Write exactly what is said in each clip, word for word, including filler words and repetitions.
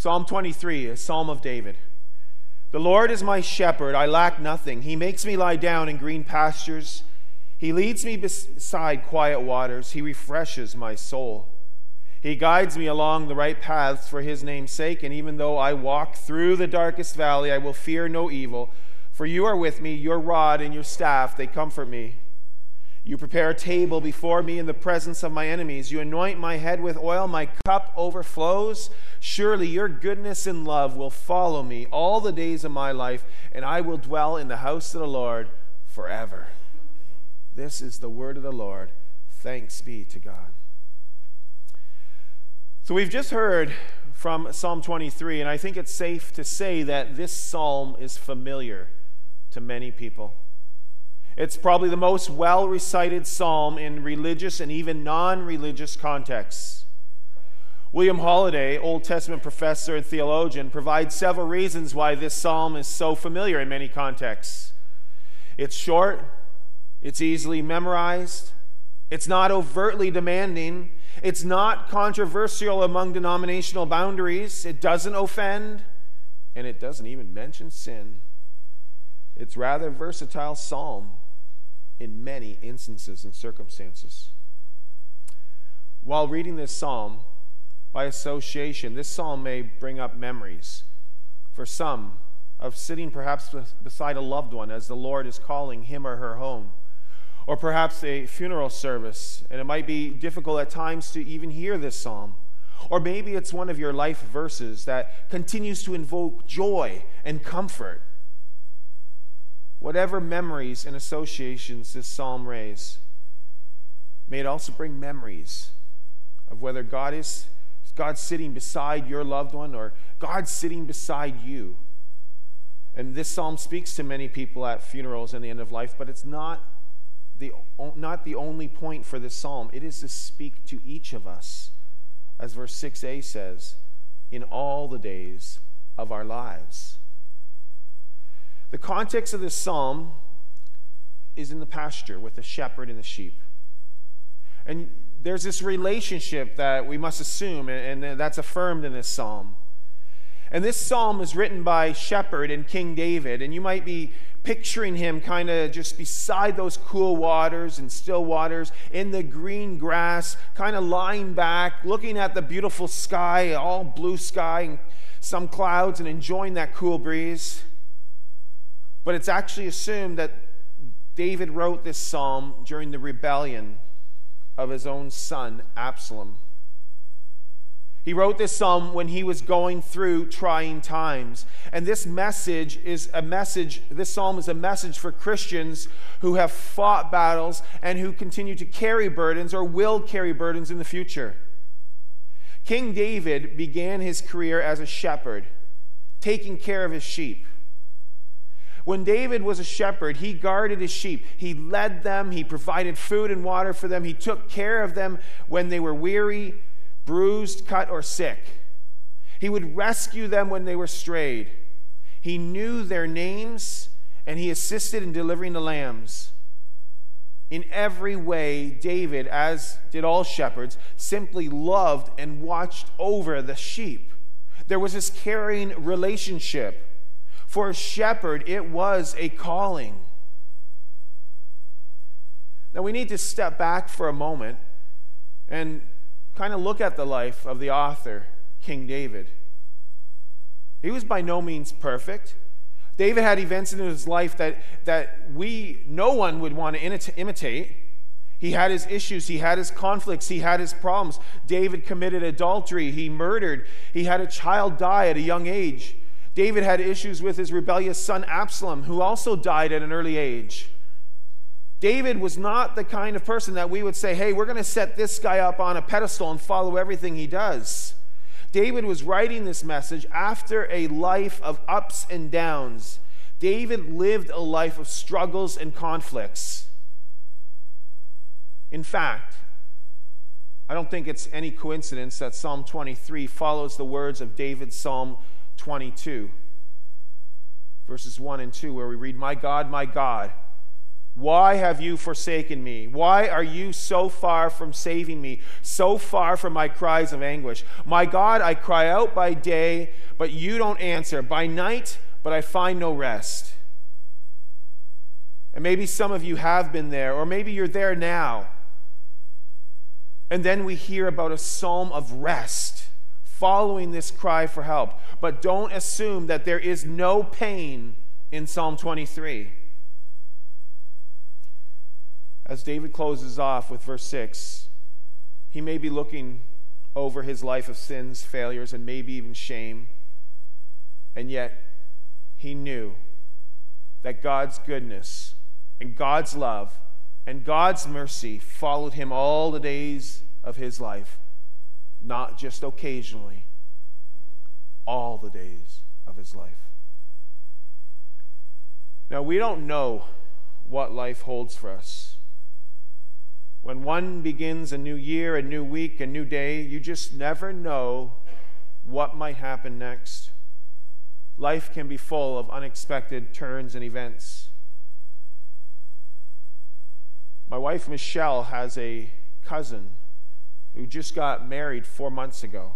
Psalm twenty-three, a Psalm of David. The Lord is my shepherd, I lack nothing. He makes me lie down in green pastures. He leads me beside quiet waters. He refreshes my soul. He guides me along the right paths for his name's sake, and even though I walk through the darkest valley, I will fear no evil, for you are with me, your rod and your staff, they comfort me. You prepare a table before me in the presence of my enemies. You anoint my head with oil. My cup overflows. Surely your goodness and love will follow me all the days of my life, and I will dwell in the house of the Lord forever. This is the word of the Lord. Thanks be to God. So we've just heard from Psalm twenty-three, and I think it's safe to say that this psalm is familiar to many people. It's probably the most well-recited psalm in religious and even non-religious contexts. William Holiday, Old Testament professor and theologian, provides several reasons why this psalm is so familiar in many contexts. It's short, it's easily memorized, it's not overtly demanding, it's not controversial among denominational boundaries, it doesn't offend, and it doesn't even mention sin. It's rather a versatile psalm in many instances and circumstances. While reading this psalm, by association, this psalm may bring up memories for some of sitting perhaps beside a loved one as the Lord is calling him or her home, or perhaps a funeral service, and it might be difficult at times to even hear this psalm. Or maybe it's one of your life verses that continues to invoke joy and comfort. Whatever memories and associations this psalm raises, may it also bring memories of whether God is God sitting beside your loved one or God sitting beside you. And this psalm speaks to many people at funerals and the end of life, but it's not the, not the only point for this psalm. It is to speak to each of us, as verse six A says, in all the days of our lives. The context of this psalm is in the pasture with the shepherd and the sheep. And there's this relationship that we must assume, and that's affirmed in this psalm. And this psalm is written by shepherd and King David, and you might be picturing him kind of just beside those cool waters and still waters, in the green grass, kind of lying back, looking at the beautiful sky, all blue sky and some clouds, and enjoying that cool breeze. But it's actually assumed that David wrote this psalm during the rebellion of his own son, Absalom. He wrote this psalm when he was going through trying times. And this message is a message, this psalm is a message for Christians who have fought battles and who continue to carry burdens or will carry burdens in the future. King David began his career as a shepherd, taking care of his sheep. When David was a shepherd, he guarded his sheep. He led them. He provided food and water for them. He took care of them when they were weary, bruised, cut, or sick. He would rescue them when they were strayed. He knew their names, and he assisted in delivering the lambs. In every way, David, as did all shepherds, simply loved and watched over the sheep. There was this caring relationship. For a shepherd, it was a calling. Now we need to step back for a moment and kind of look at the life of the author, King David. He was by no means perfect. David had events in his life that, that we, no one would want to imitate. He had his issues, he had his conflicts, he had his problems. David committed adultery, he murdered, he had a child die at a young age. David had issues with his rebellious son Absalom, who also died at an early age. David was not the kind of person that we would say, hey, we're going to set this guy up on a pedestal and follow everything he does. David was writing this message after a life of ups and downs. David lived a life of struggles and conflicts. In fact, I don't think it's any coincidence that Psalm twenty-three follows the words of David's Psalm twenty-two, verses one and two, where we read, "My God, my God, Why have you forsaken me? Why are you so far from saving me, so far from my cries of anguish? My God, I cry out by day, but you don't answer. By night, but I find no rest. And maybe some of you have been there, or maybe you're there now. And then we hear about a psalm of rest following this cry for help. But don't assume that there is no pain in Psalm twenty-three. As David closes off with verse six, he may be looking over his life of sins, failures, and maybe even shame. And yet, he knew that God's goodness and God's love and God's mercy followed him all the days of his life, not just occasionally, all the days of his life. Now, we don't know what life holds for us. When one begins a new year, a new week, a new day, you just never know what might happen next. Life can be full of unexpected turns and events. My wife, Michelle, has a cousin who just got married four months ago.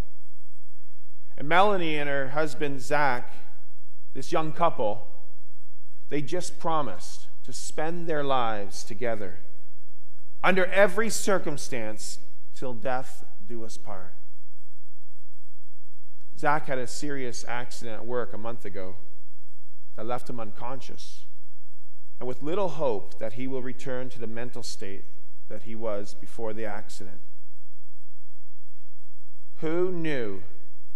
And Melanie and her husband, Zach, this young couple, they just promised to spend their lives together, under every circumstance, till death do us part. Zach had a serious accident at work a month ago that left him unconscious, and with little hope that he will return to the mental state that he was before the accident. Who knew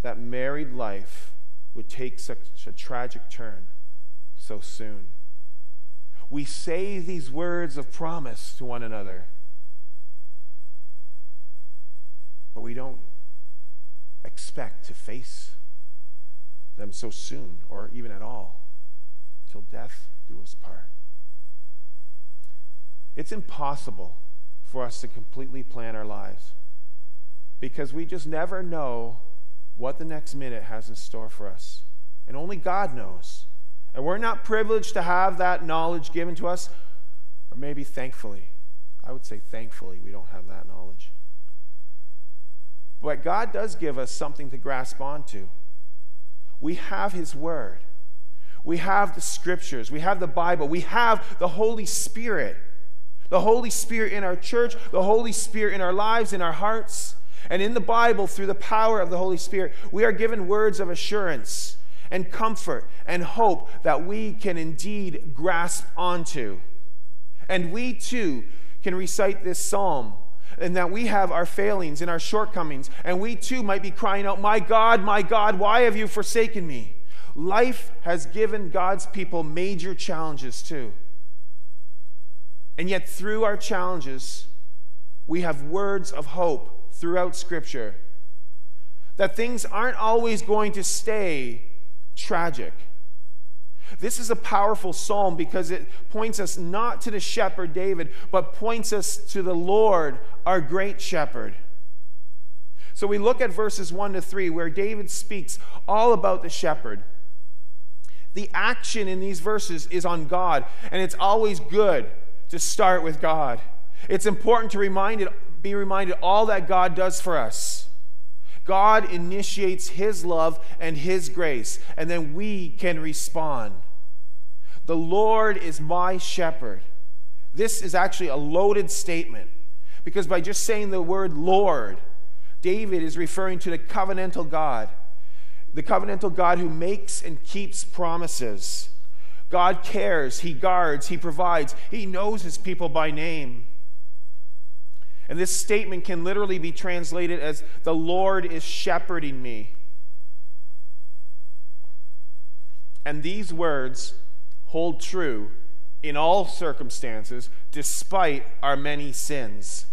that married life would take such a tragic turn so soon? We say these words of promise to one another, but we don't expect to face them so soon, or even at all, till death do us part. It's impossible for us to completely plan our lives, because we just never know what the next minute has in store for us, and only God knows. And we're not privileged to have that knowledge given to us, or maybe thankfully, I would say thankfully we don't have that knowledge. But God does give us something to grasp onto. We have His Word. We have the Scriptures. We have the Bible. We have the Holy Spirit. The Holy Spirit in our church, the Holy Spirit in our lives, in our hearts. And in the Bible, through the power of the Holy Spirit, we are given words of assurance and comfort and hope that we can indeed grasp onto. And we too can recite this psalm, and that we have our failings and our shortcomings, and we too might be crying out, "My God, my God, why have you forsaken me?" Life has given God's people major challenges too. And yet through our challenges, we have words of hope throughout Scripture that things aren't always going to stay tragic. This is a powerful psalm because it points us not to the shepherd David, but points us to the Lord, our great shepherd. So we look at verses one to three, where David speaks all about the shepherd. The action in these verses is on God, and it's always good to start with God. It's important to remind it, be reminded all that God does for us. God initiates His love and His grace, and then we can respond. The Lord is my shepherd. This is actually a loaded statement, because by just saying the word Lord, David is referring to the covenantal God, the covenantal God who makes and keeps promises. God cares, He guards, He provides, He knows His people by name. And this statement can literally be translated as, "The Lord is shepherding me." And these words hold true in all circumstances, despite our many sins.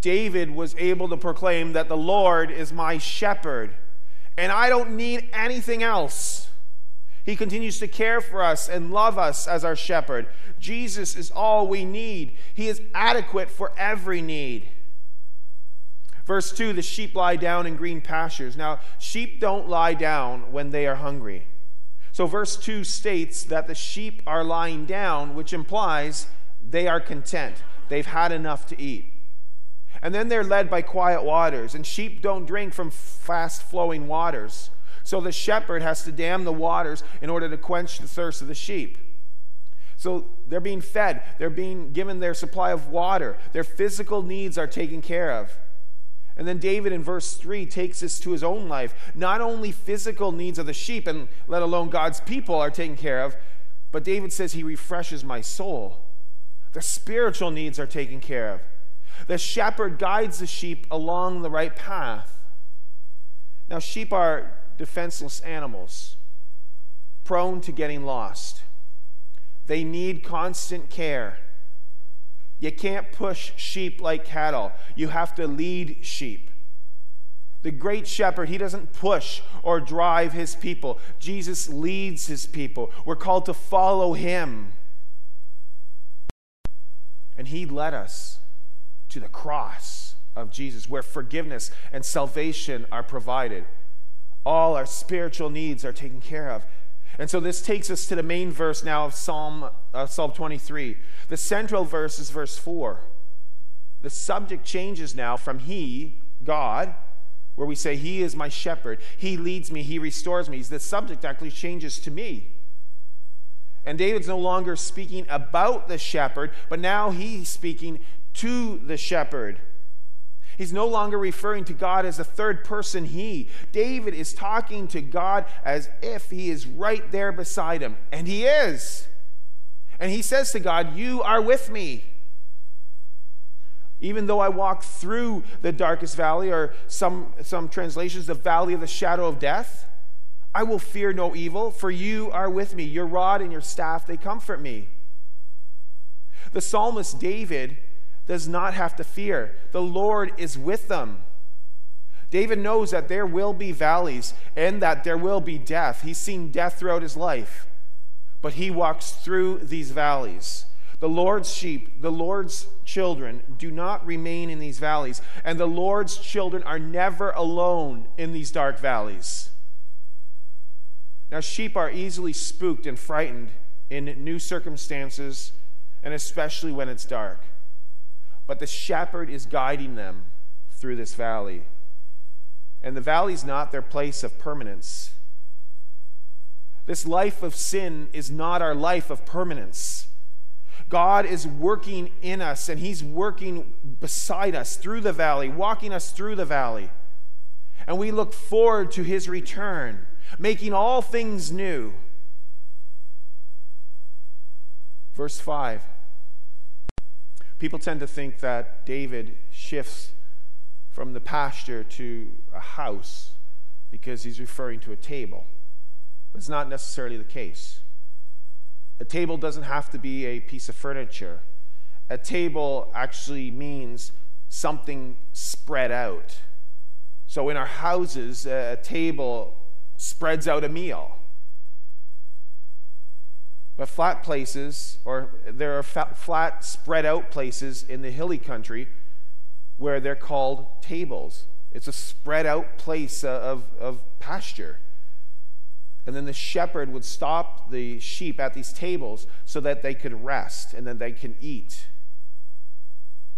David was able to proclaim that the Lord is my shepherd, and I don't need anything else. He continues to care for us and love us as our shepherd. Jesus is all we need. He is adequate for every need. Verse two, the sheep lie down in green pastures. Now, sheep don't lie down when they are hungry. So verse two states that the sheep are lying down, which implies they are content. They've had enough to eat. And then they're led by quiet waters, and sheep don't drink from fast-flowing waters. So the shepherd has to dam the waters in order to quench the thirst of the sheep. So they're being fed. They're being given their supply of water. Their physical needs are taken care of. And then David in verse three takes this to his own life. Not only physical needs of the sheep, and let alone God's people, are taken care of, but David says he refreshes my soul. The spiritual needs are taken care of. The shepherd guides the sheep along the right path. Now, sheep are defenseless animals, prone to getting lost. They need constant care. You can't push sheep like cattle. You have to lead sheep. The great shepherd, he doesn't push or drive his people. Jesus leads his people. We're called to follow him. And he led us to the cross of Jesus, where forgiveness and salvation are provided. All our spiritual needs are taken care of. And so this takes us to the main verse now of Psalm, uh, Psalm twenty-three. The central verse is verse four. The subject changes now from he, God, where we say he is my shepherd. He leads me. He restores me. The subject actually changes to me. And David's no longer speaking about the shepherd, but now he's speaking to the shepherd. He's no longer referring to God as the third person he. David is talking to God as if he is right there beside him. And he is. And he says to God, you are with me. Even though I walk through the darkest valley, or some, some translations, the valley of the shadow of death, I will fear no evil, for you are with me. Your rod and your staff, they comfort me. The psalmist David does not have to fear. The Lord is with them. David knows that there will be valleys and that there will be death. He's seen death throughout his life, but he walks through these valleys. The Lord's sheep, the Lord's children, do not remain in these valleys, and the Lord's children are never alone in these dark valleys. Now, sheep are easily spooked and frightened in new circumstances, and especially when it's dark. But the shepherd is guiding them through this valley. And the valley's not their place of permanence. This life of sin is not our life of permanence. God is working in us, and he's working beside us through the valley, walking us through the valley. And we look forward to his return, making all things new. Verse five. People tend to think that David shifts from the pasture to a house because he's referring to a table. But it's not necessarily the case. A table doesn't have to be a piece of furniture. A table actually means something spread out. So in our houses, a table spreads out a meal. But flat places, or there are flat, spread out places in the hilly country where they're called tables. It's a spread out place of, of pasture. And then the shepherd would stop the sheep at these tables so that they could rest and then they can eat.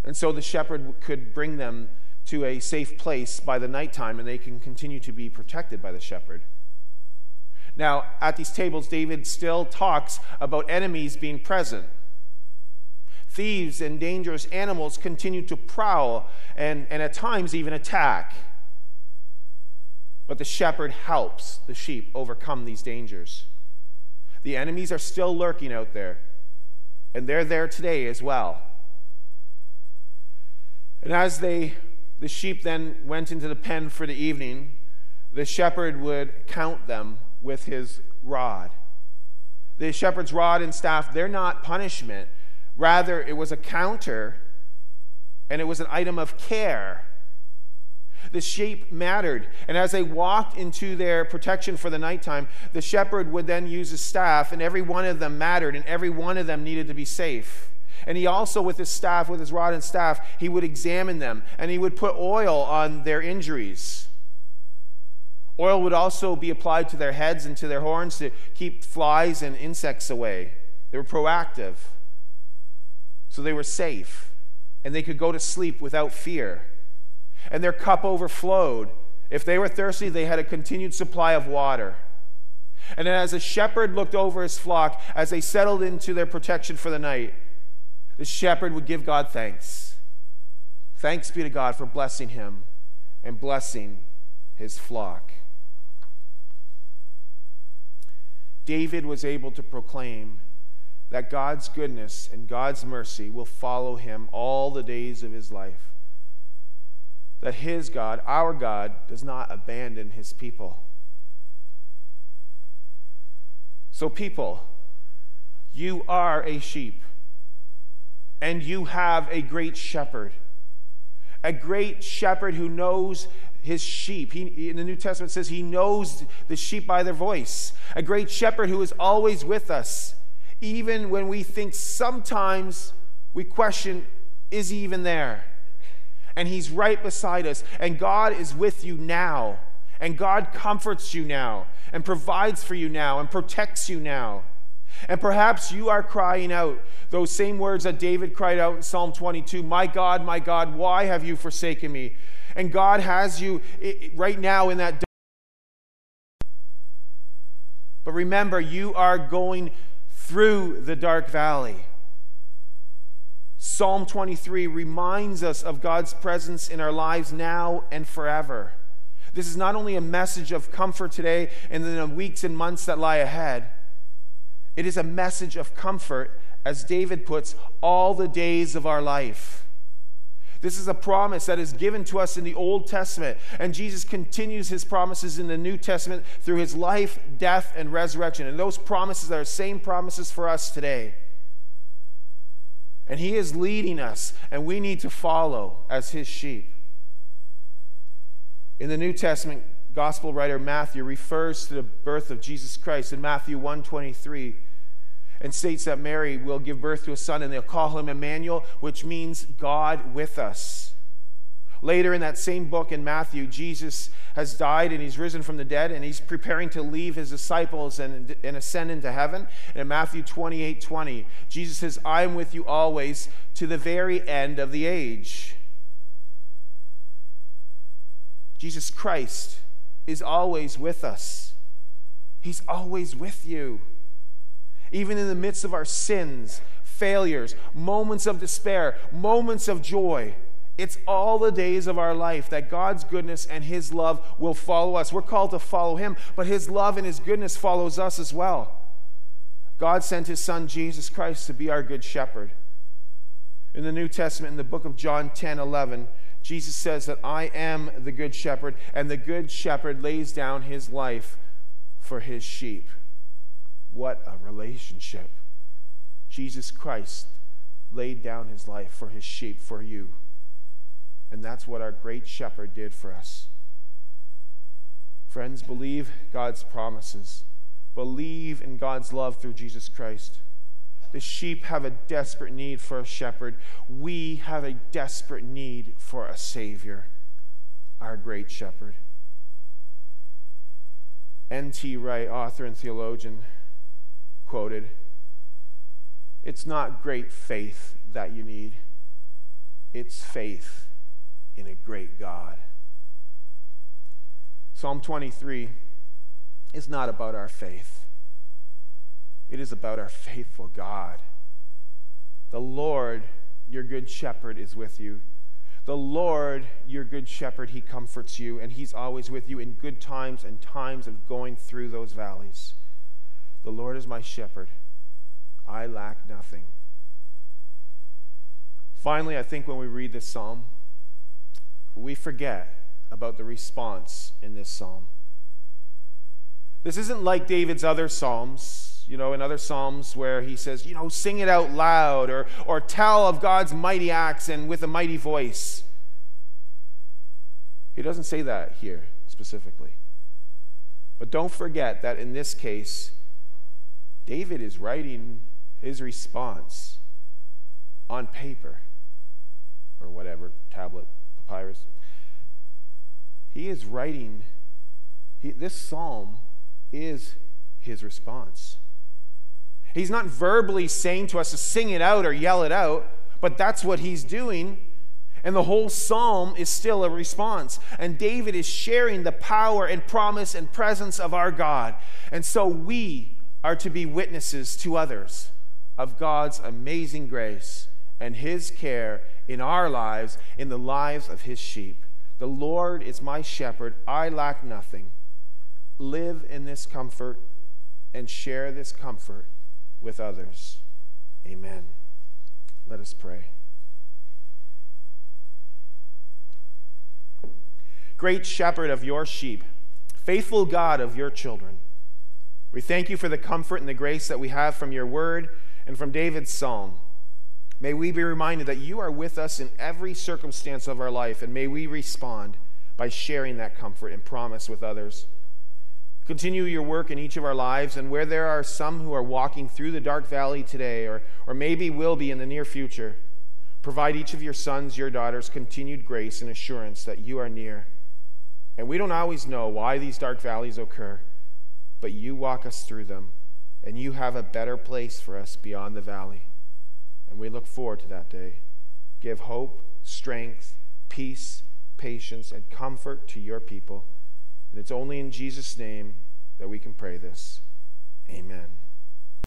And so the shepherd could bring them to a safe place by the nighttime, and they can continue to be protected by the shepherd. Now, at these tables, David still talks about enemies being present. Thieves and dangerous animals continue to prowl and, and at times even attack. But the shepherd helps the sheep overcome these dangers. The enemies are still lurking out there, and they're there today as well. And as they, the sheep then went into the pen for the evening, the shepherd would count them with his rod. The shepherd's rod and staff, they're not punishment. Rather, it was a counter, and it was an item of care. The sheep mattered, and as they walked into their protection for the nighttime, the shepherd would then use his staff, and every one of them mattered, and every one of them needed to be safe. And he also, with his staff, with his rod and staff, he would examine them, and he would put oil on their injuries. Oil would also be applied to their heads and to their horns to keep flies and insects away. They were proactive. So they were safe. And they could go to sleep without fear. And their cup overflowed. If they were thirsty, they had a continued supply of water. And as a shepherd looked over his flock, as they settled into their protection for the night, the shepherd would give God thanks. Thanks be to God for blessing him and blessing his flock. David was able to proclaim that God's goodness and God's mercy will follow him all the days of his life. That his God, our God, does not abandon his people. So people, you are a sheep, and you have a great shepherd. A great shepherd who knows his sheep. He, in the New Testament says he knows the sheep by their voice. A great shepherd who is always with us, even when we think sometimes we question, is he even there? And he's right beside us. And God is with you now. And God comforts you now. And provides for you now. And protects you now. And perhaps you are crying out those same words that David cried out in Psalm twenty-two. My God, my God, why have you forsaken me? And God has you right now in that. But remember, you are going through the dark valley. Psalm twenty-three reminds us of God's presence in our lives now and forever. This is not only a message of comfort today and in the weeks and months that lie ahead. It is a message of comfort, as David puts, all the days of our life. This is a promise that is given to us in the Old Testament, and Jesus continues his promises in the New Testament through his life, death, and resurrection. And those promises are the same promises for us today. And he is leading us, and we need to follow as his sheep. In the New Testament, Gospel writer Matthew refers to the birth of Jesus Christ in Matthew one twenty-three. And states that Mary will give birth to a son, and they'll call him Emmanuel, which means God with us. Later in that same book in Matthew, Jesus has died and he's risen from the dead, and he's preparing to leave his disciples and, and ascend into heaven. And in Matthew twenty-eight twenty, Jesus says, I am with you always to the very end of the age. Jesus Christ is always with us. He's always with you. Even in the midst of our sins, failures, moments of despair, moments of joy. It's all the days of our life that God's goodness and his love will follow us. We're called to follow him, but his love and his goodness follows us as well. God sent his son, Jesus Christ, to be our good shepherd. In the New Testament, in the book of John ten eleven, Jesus says that I am the good shepherd, and the good shepherd lays down his life for his sheep. What a relationship. Jesus Christ laid down his life for his sheep, for you. And that's what our great shepherd did for us. Friends, believe God's promises. Believe in God's love through Jesus Christ. The sheep have a desperate need for a shepherd. We have a desperate need for a Savior, our great shepherd. N T Wright, author and theologian, quoted, it's not great faith that you need, it's faith in a great God. Psalm twenty-three is not about our faith. It is about our faithful God. The Lord, your good shepherd, is with you. The Lord, your good shepherd, he comforts you, and he's always with you in good times and times of going through those valleys. The Lord is my shepherd. I lack nothing. Finally, I think when we read this psalm, we forget about the response in this psalm. This isn't like David's other psalms, you know, in other psalms where he says, you know, sing it out loud or, or tell of God's mighty acts and with a mighty voice. He doesn't say that here specifically. But don't forget that in this case, David is writing his response on paper or whatever, tablet, papyrus. He is writing He, this psalm is his response. He's not verbally saying to us to sing it out or yell it out, but that's what he's doing. And the whole psalm is still a response. And David is sharing the power and promise and presence of our God. And so we are to be witnesses to others of God's amazing grace and his care in our lives, in the lives of his sheep. The Lord is my shepherd, I lack nothing. Live in this comfort and share this comfort with others. Amen. Let us pray. Great shepherd of your sheep, faithful God of your children, we thank you for the comfort and the grace that we have from your word and from David's psalm. May we be reminded that you are with us in every circumstance of our life, and may we respond by sharing that comfort and promise with others. Continue your work in each of our lives, and where there are some who are walking through the dark valley today, or, or maybe will be in the near future, provide each of your sons, your daughters, continued grace and assurance that you are near. And we don't always know why these dark valleys occur, but you walk us through them, and you have a better place for us beyond the valley. And we look forward to that day. Give hope, strength, peace, patience, and comfort to your people. And it's only in Jesus' name that we can pray this. Amen.